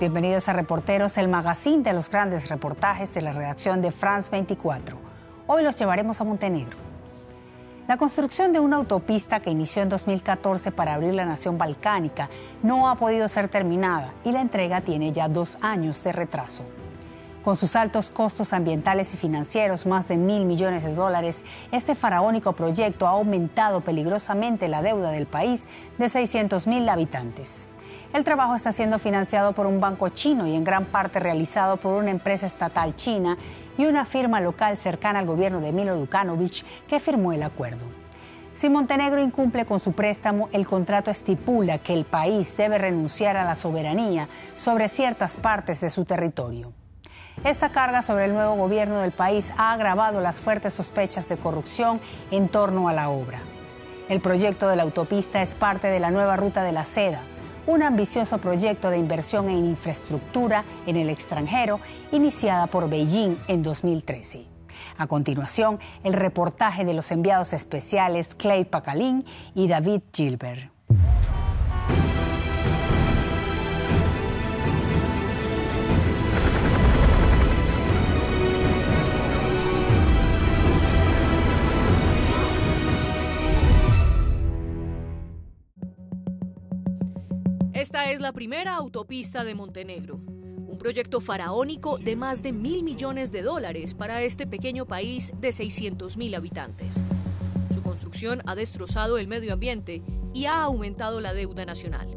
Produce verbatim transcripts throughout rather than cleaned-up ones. Bienvenidos a Reporteros, el magazine de los grandes reportajes de la redacción de France veinticuatro. Hoy los llevaremos a Montenegro. La construcción de una autopista que inició en dos mil catorce para abrir la nación balcánica no ha podido ser terminada y la entrega tiene ya dos años de retraso. Con sus altos costos ambientales y financieros, más de mil millones de dólares, este faraónico proyecto ha aumentado peligrosamente la deuda del país de seiscientos mil habitantes. El trabajo está siendo financiado por un banco chino y en gran parte realizado por una empresa estatal china y una firma local cercana al gobierno de Milo Đukanović, que firmó el acuerdo. Si Montenegro incumple con su préstamo, el contrato estipula que el país debe renunciar a la soberanía sobre ciertas partes de su territorio. Esta carga sobre el nuevo gobierno del país ha agravado las fuertes sospechas de corrupción en torno a la obra. El proyecto de la autopista es parte de la nueva Ruta de la Seda, un ambicioso proyecto de inversión en infraestructura en el extranjero iniciada por Beijing en dos mil trece. A continuación, el reportaje de los enviados especiales Clay Pacalín y David Gilbert. Esta es la primera autopista de Montenegro, un proyecto faraónico de más de mil millones de dólares para este pequeño país de seiscientos mil habitantes. Su construcción ha destrozado el medio ambiente y ha aumentado la deuda nacional.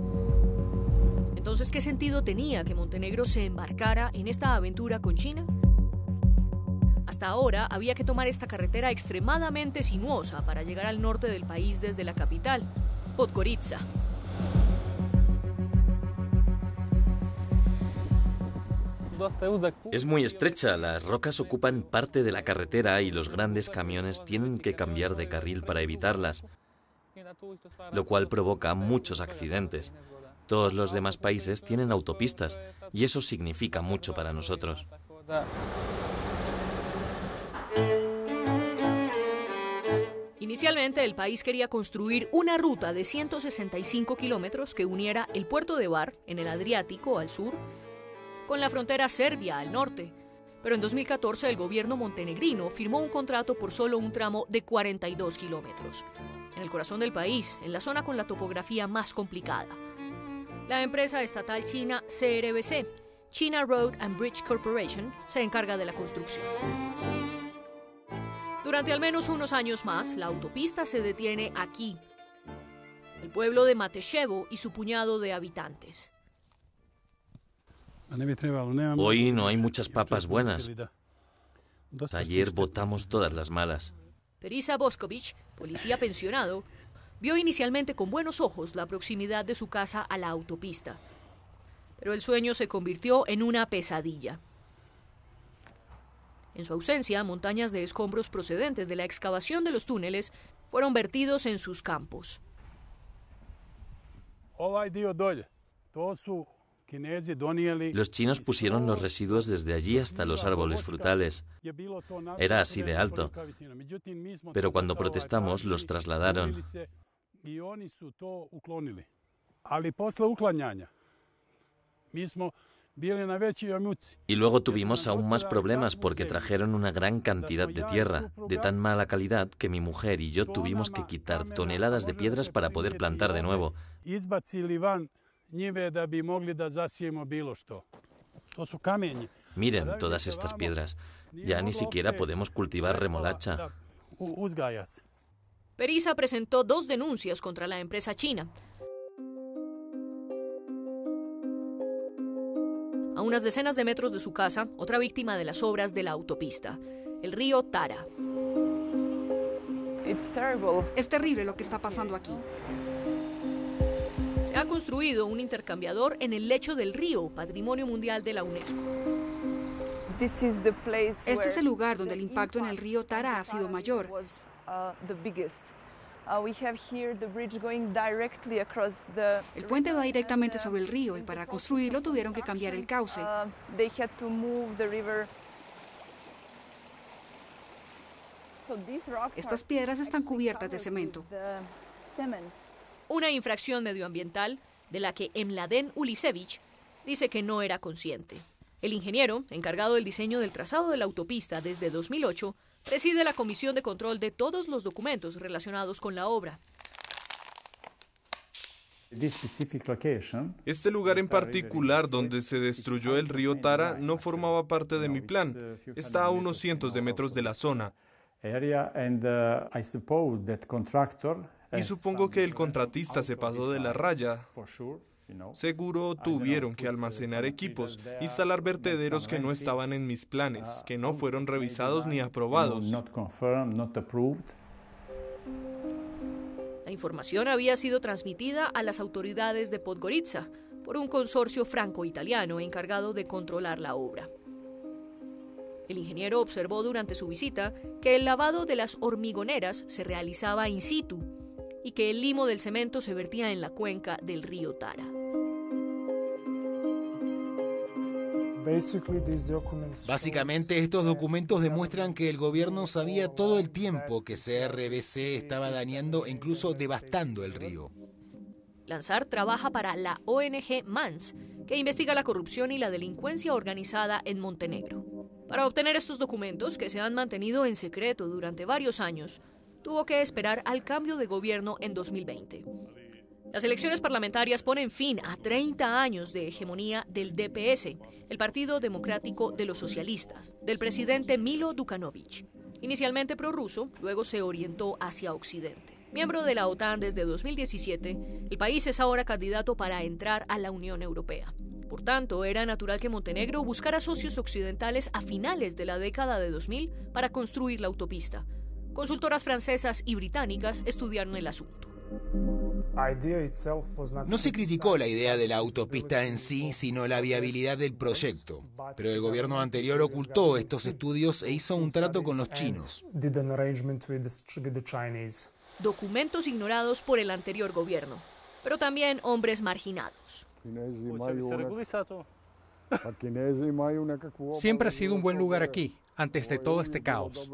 Entonces, ¿qué sentido tenía que Montenegro se embarcara en esta aventura con China? Hasta ahora había que tomar esta carretera extremadamente sinuosa para llegar al norte del país desde la capital, Podgorica. Es muy estrecha, las rocas ocupan parte de la carretera y los grandes camiones tienen que cambiar de carril para evitarlas, lo cual provoca muchos accidentes. Todos los demás países tienen autopistas y eso significa mucho para nosotros. Inicialmente, el país quería construir una ruta de ciento sesenta y cinco kilómetros que uniera el puerto de Bar, en el Adriático, al sur, con la frontera serbia al norte. Pero en dos mil catorce el gobierno montenegrino firmó un contrato por solo un tramo de cuarenta y dos kilómetros, en el corazón del país, en la zona con la topografía más complicada. La empresa estatal china C R B C, China Road and Bridge Corporation, se encarga de la construcción. Durante al menos unos años más, la autopista se detiene aquí, el pueblo de Mateševo y su puñado de habitantes. Hoy no hay muchas papas buenas. Ayer botamos todas las malas. Perisa Boskovic, policía pensionado, vio inicialmente con buenos ojos la proximidad de su casa a la autopista. Pero el sueño se convirtió en una pesadilla. En su ausencia, montañas de escombros procedentes de la excavación de los túneles fueron vertidos en sus campos. Los chinos pusieron los residuos desde allí hasta los árboles frutales. Era así de alto. Pero cuando protestamos, los trasladaron. Y luego tuvimos aún más problemas porque trajeron una gran cantidad de tierra, de tan mala calidad que mi mujer y yo tuvimos que quitar toneladas de piedras para poder plantar de nuevo. Miren todas estas piedras. Ya ni siquiera podemos cultivar remolacha. Perisa presentó dos denuncias contra la empresa china. A unas decenas de metros de su casa, otra víctima de las obras de la autopista, el río Tara. Es terrible lo que está pasando aquí. Se ha construido un intercambiador en el lecho del río, Patrimonio Mundial de la UNESCO. Este es el lugar donde el impacto en el río Tara ha sido mayor. El puente va directamente sobre el río y para construirlo tuvieron que cambiar el cauce. Estas piedras están cubiertas de cemento. Una infracción medioambiental de la que Emladen Ulicevic, dice que no era consciente. El ingeniero, encargado del diseño del trazado de la autopista desde dos mil ocho, preside la Comisión de Control de todos los documentos relacionados con la obra. Este lugar en particular donde se destruyó el río Tara no formaba parte de mi plan. Está a unos cientos de metros de la zona. Y supongo que el contratista se pasó de la raya. Seguro tuvieron que almacenar equipos, instalar vertederos que no estaban en mis planes, que no fueron revisados ni aprobados. La información había sido transmitida a las autoridades de Podgorica por un consorcio franco-italiano encargado de controlar la obra. El ingeniero observó durante su visita que el lavado de las hormigoneras se realizaba in situ y que el limo del cemento se vertía en la cuenca del río Tara. Básicamente, estos documentos demuestran que el gobierno sabía todo el tiempo que C R B C estaba dañando e incluso devastando el río. Lanzar trabaja para la O N G Mans, que investiga la corrupción y la delincuencia organizada en Montenegro. Para obtener estos documentos, que se han mantenido en secreto durante varios años, tuvo que esperar al cambio de gobierno en dos mil veinte. Las elecciones parlamentarias ponen fin a treinta años de hegemonía del D P S, el Partido Democrático de los Socialistas, del presidente Milo Đukanović. Inicialmente prorruso, luego se orientó hacia Occidente. Miembro de la OTAN desde dos mil diecisiete, el país es ahora candidato para entrar a la Unión Europea. Por tanto, era natural que Montenegro buscara socios occidentales a finales de la década de dos mil para construir la autopista. Consultoras francesas y británicas estudiaron el asunto. No se criticó la idea de la autopista en sí, sino la viabilidad del proyecto. Pero el gobierno anterior ocultó estos estudios e hizo un trato con los chinos. Documentos ignorados por el anterior gobierno, pero también hombres marginados. Siempre ha sido un buen lugar aquí, antes de todo este caos.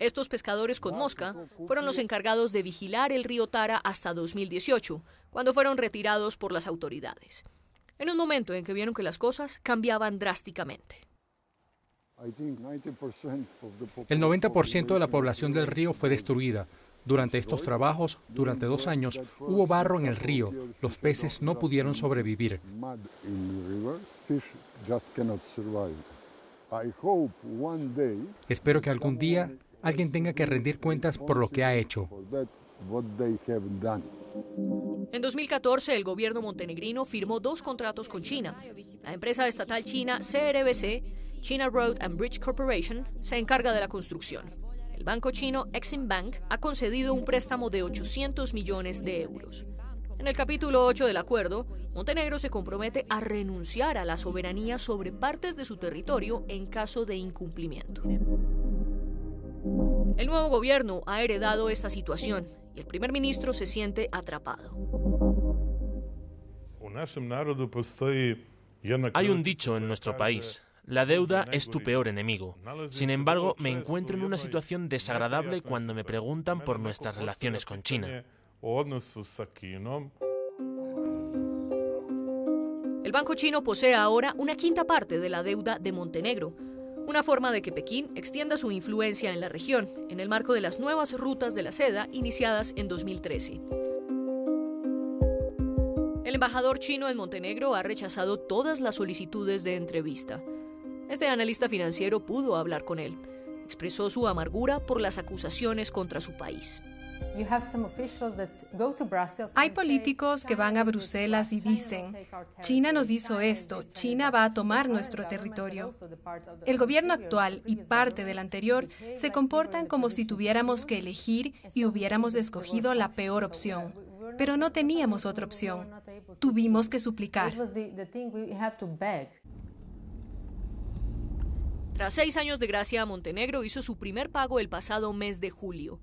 Estos pescadores con mosca fueron los encargados de vigilar el río Tara hasta dos mil dieciocho, cuando fueron retirados por las autoridades. En un momento en que vieron que las cosas cambiaban drásticamente. El noventa por ciento de la población del río fue destruida. Durante estos trabajos, durante dos años, hubo barro en el río. Los peces no pudieron sobrevivir. Espero que algún día alguien tenga que rendir cuentas por lo que ha hecho. En dos mil catorce, el gobierno montenegrino firmó dos contratos con China. La empresa estatal china C R B C, China Road and Bridge Corporation, se encarga de la construcción. El banco chino Exim Bank ha concedido un préstamo de ochocientos millones de euros. En el capítulo ocho del acuerdo, Montenegro se compromete a renunciar a la soberanía sobre partes de su territorio en caso de incumplimiento. El nuevo gobierno ha heredado esta situación y el primer ministro se siente atrapado. Hay un dicho en nuestro país: la deuda es tu peor enemigo. Sin embargo, me encuentro en una situación desagradable cuando me preguntan por nuestras relaciones con China. El banco chino posee ahora una quinta parte de la deuda de Montenegro, una forma de que Pekín extienda su influencia en la región, en el marco de las nuevas rutas de la seda iniciadas en dos mil trece. El embajador chino en Montenegro ha rechazado todas las solicitudes de entrevista. Este analista financiero pudo hablar con él. Expresó su amargura por las acusaciones contra su país. Hay políticos que van a Bruselas y dicen: China nos hizo esto, China va a tomar nuestro territorio. El gobierno actual y parte del anterior se comportan como si tuviéramos que elegir y hubiéramos escogido la peor opción. Pero no teníamos otra opción. Tuvimos que suplicar. Tras seis años de gracia, Montenegro hizo su primer pago el pasado mes de julio.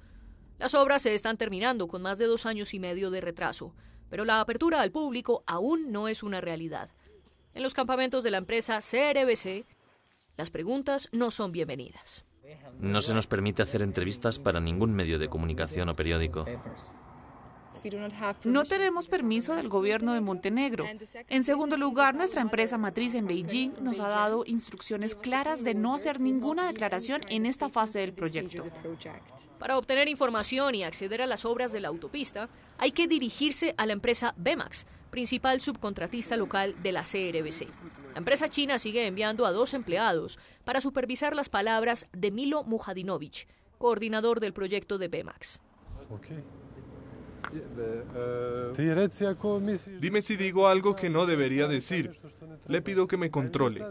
Las obras se están terminando con más de dos años y medio de retraso, pero la apertura al público aún no es una realidad. En los campamentos de la empresa C R B C, las preguntas no son bienvenidas. No se nos permite hacer entrevistas para ningún medio de comunicación o periódico. No tenemos permiso del gobierno de Montenegro. En segundo lugar, nuestra empresa matriz en Beijing nos ha dado instrucciones claras de no hacer ninguna declaración en esta fase del proyecto. Para obtener información y acceder a las obras de la autopista, hay que dirigirse a la empresa Bemax, principal subcontratista local de la C R B C. La empresa china sigue enviando a dos empleados para supervisar las palabras de Milo Mujadinovic, coordinador del proyecto de Bemax. Okay. Dime si digo algo que no debería decir. Le pido que me controle.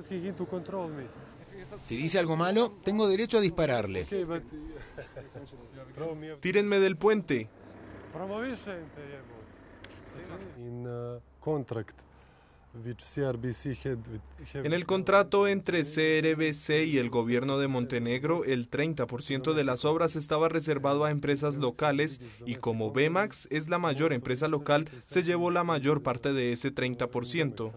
Si dice algo malo, tengo derecho a dispararle. Tírenme del puente. En el contrato entre C R B C y el gobierno de Montenegro, el treinta por ciento de las obras estaba reservado a empresas locales y como Bemax es la mayor empresa local, se llevó la mayor parte de ese treinta por ciento.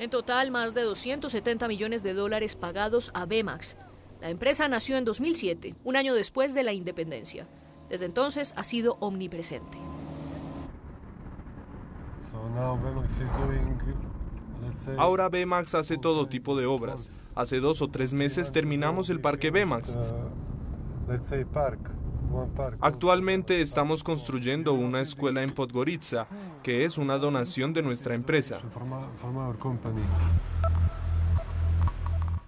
En total, más de doscientos setenta millones de dólares pagados a Bemax. La empresa nació en dos mil siete, un año después de la independencia. Desde entonces ha sido omnipresente. Ahora Bemax hace todo tipo de obras. Hace dos o tres meses terminamos el parque Bemax. Actualmente estamos construyendo una escuela en Podgorica, que es una donación de nuestra empresa.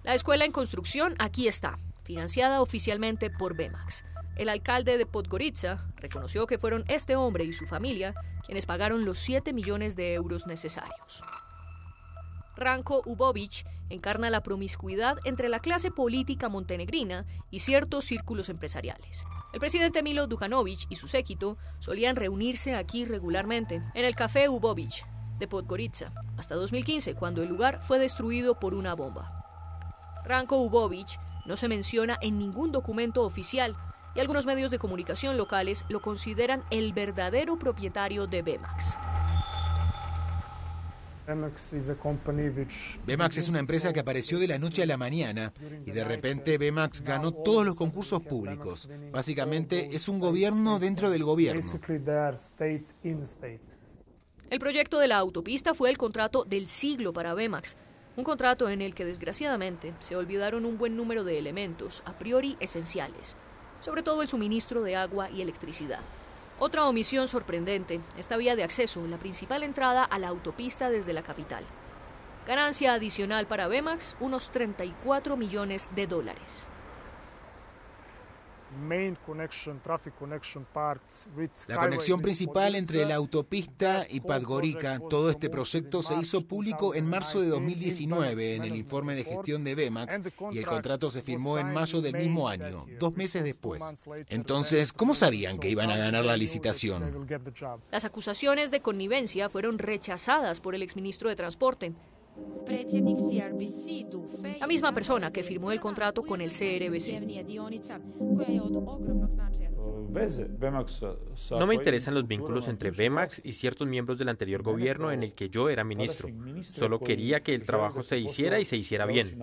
La escuela en construcción aquí está, financiada oficialmente por Bemax. El alcalde de Podgorica reconoció que fueron este hombre y su familia quienes pagaron los siete millones de euros necesarios. Ranko Ubović encarna la promiscuidad entre la clase política montenegrina y ciertos círculos empresariales. El presidente Milo Đukanović y su séquito solían reunirse aquí regularmente, en el Café Ubović de Podgorica, hasta dos mil quince, cuando el lugar fue destruido por una bomba. Ranko Ubović no se menciona en ningún documento oficial, y algunos medios de comunicación locales lo consideran el verdadero propietario de Bemax. Bemax es una empresa que apareció de la noche a la mañana y de repente Bemax ganó todos los concursos públicos. Básicamente es un gobierno dentro del gobierno. El proyecto de la autopista fue el contrato del siglo para Bemax, un contrato en el que desgraciadamente se olvidaron un buen número de elementos a priori esenciales, sobre todo el suministro de agua y electricidad. Otra omisión sorprendente, esta vía de acceso, la principal entrada a la autopista desde la capital. Ganancia adicional para Bemax, unos treinta y cuatro millones de dólares. La conexión principal entre la autopista y Podgorica, todo este proyecto se hizo público en marzo de dos mil diecinueve en el informe de gestión de Bemax y el contrato se firmó en mayo del mismo año, dos meses después. Entonces, ¿cómo sabían que iban a ganar la licitación? Las acusaciones de connivencia fueron rechazadas por el exministro de Transporte, la misma persona que firmó el contrato con el C R B C. No me interesan los vínculos entre Bemax y ciertos miembros del anterior gobierno en el que yo era ministro. Solo quería que el trabajo se hiciera y se hiciera bien.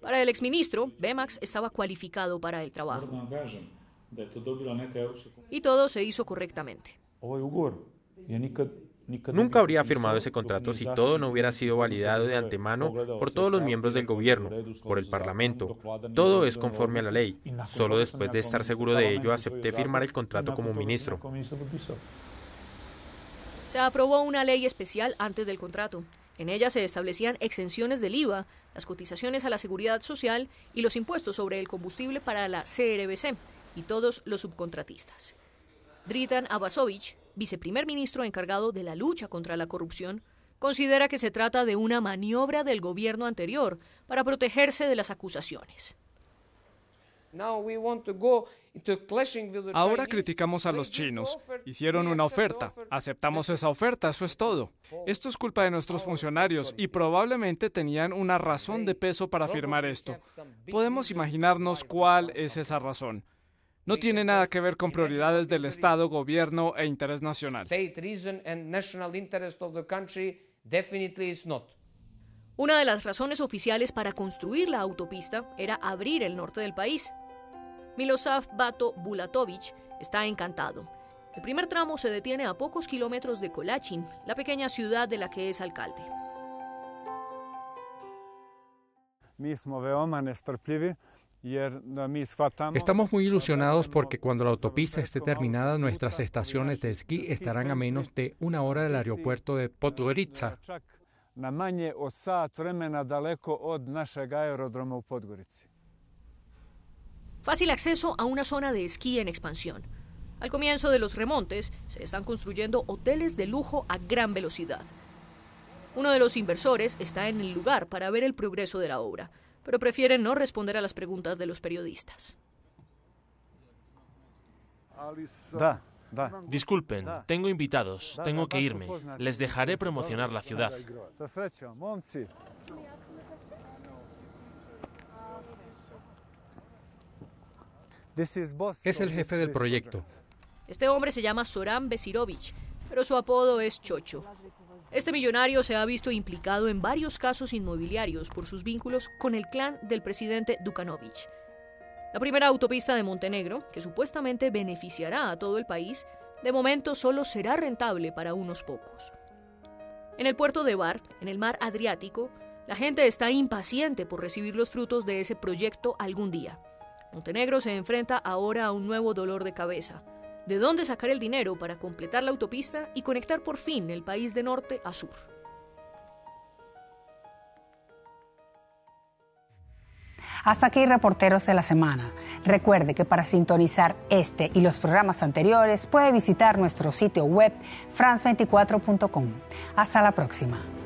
Para el exministro, Bemax estaba cualificado para el trabajo. Y todo se hizo correctamente. Nunca habría firmado ese contrato si todo no hubiera sido validado de antemano por todos los miembros del gobierno, por el Parlamento. Todo es conforme a la ley. Solo después de estar seguro de ello, acepté firmar el contrato como ministro. Se aprobó una ley especial antes del contrato. En ella se establecían exenciones del I V A, las cotizaciones a la Seguridad Social y los impuestos sobre el combustible para la C R B C y todos los subcontratistas. Dritan Abasovic, viceprimer ministro encargado de la lucha contra la corrupción, considera que se trata de una maniobra del gobierno anterior para protegerse de las acusaciones. Ahora criticamos a los chinos. Hicieron una oferta. Aceptamos esa oferta, eso es todo. Esto es culpa de nuestros funcionarios y probablemente tenían una razón de peso para firmar esto. Podemos imaginarnos cuál es esa razón. No tiene nada que ver con prioridades del Estado, gobierno e interés nacional. Una de las razones oficiales para construir la autopista era abrir el norte del país. Milosav Bato Bulatovic, está encantado. El primer tramo se detiene a pocos kilómetros de Kolachin, la pequeña ciudad de la que es alcalde. Estamos muy ilusionados porque cuando la autopista esté terminada, nuestras estaciones de esquí estarán a menos de una hora del aeropuerto de Podgorica. Fácil acceso a una zona de esquí en expansión. Al comienzo de los remontes, se están construyendo hoteles de lujo a gran velocidad. Uno de los inversores está en el lugar para ver el progreso de la obra, pero prefieren no responder a las preguntas de los periodistas. Da, da. Disculpen, tengo invitados, tengo que irme. Les dejaré promocionar la ciudad. Es el jefe del proyecto. Este hombre se llama Soran Besirovich, pero su apodo es Chocho. Este millonario se ha visto implicado en varios casos inmobiliarios por sus vínculos con el clan del presidente Đukanović. La primera autopista de Montenegro, que supuestamente beneficiará a todo el país, de momento solo será rentable para unos pocos. En el puerto de Bar, en el mar Adriático, la gente está impaciente por recibir los frutos de ese proyecto algún día. Montenegro se enfrenta ahora a un nuevo dolor de cabeza. ¿De dónde sacar el dinero para completar la autopista y conectar por fin el país de norte a sur? Hasta aquí Reporteros de la Semana. Recuerde que para sintonizar este y los programas anteriores puede visitar nuestro sitio web france veinticuatro punto com. Hasta la próxima.